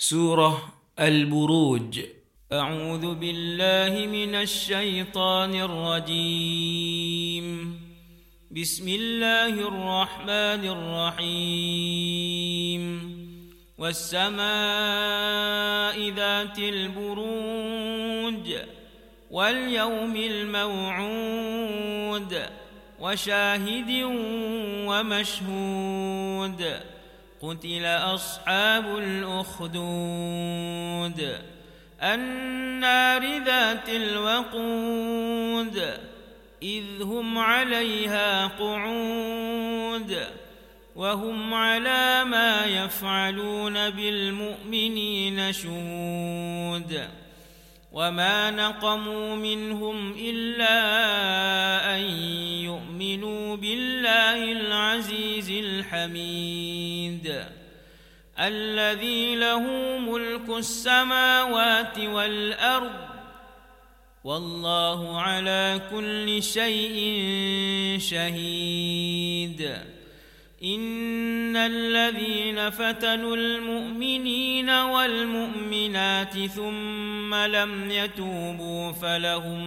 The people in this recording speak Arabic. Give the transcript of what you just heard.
Surah Al-Burooj. أعوذ بالله من الشيطان الرجيم. بسم الله الرحمن الرحيم. والسماء ذات البروج واليوم الموعود وشاهد ومشهود قتل أصحاب الأخدود النار ذات الوقود إذ هم عليها قعود وهم على ما يفعلون بالمؤمنين شهود وما نقموا منهم إلا أن يؤمنوا بالله العزيز الحميد الذي له ملك السماوات والأرض والله على كل شيء شهيد إن الذين فتنوا المؤمنين والمؤمنات ثم لم يتوبوا فلهم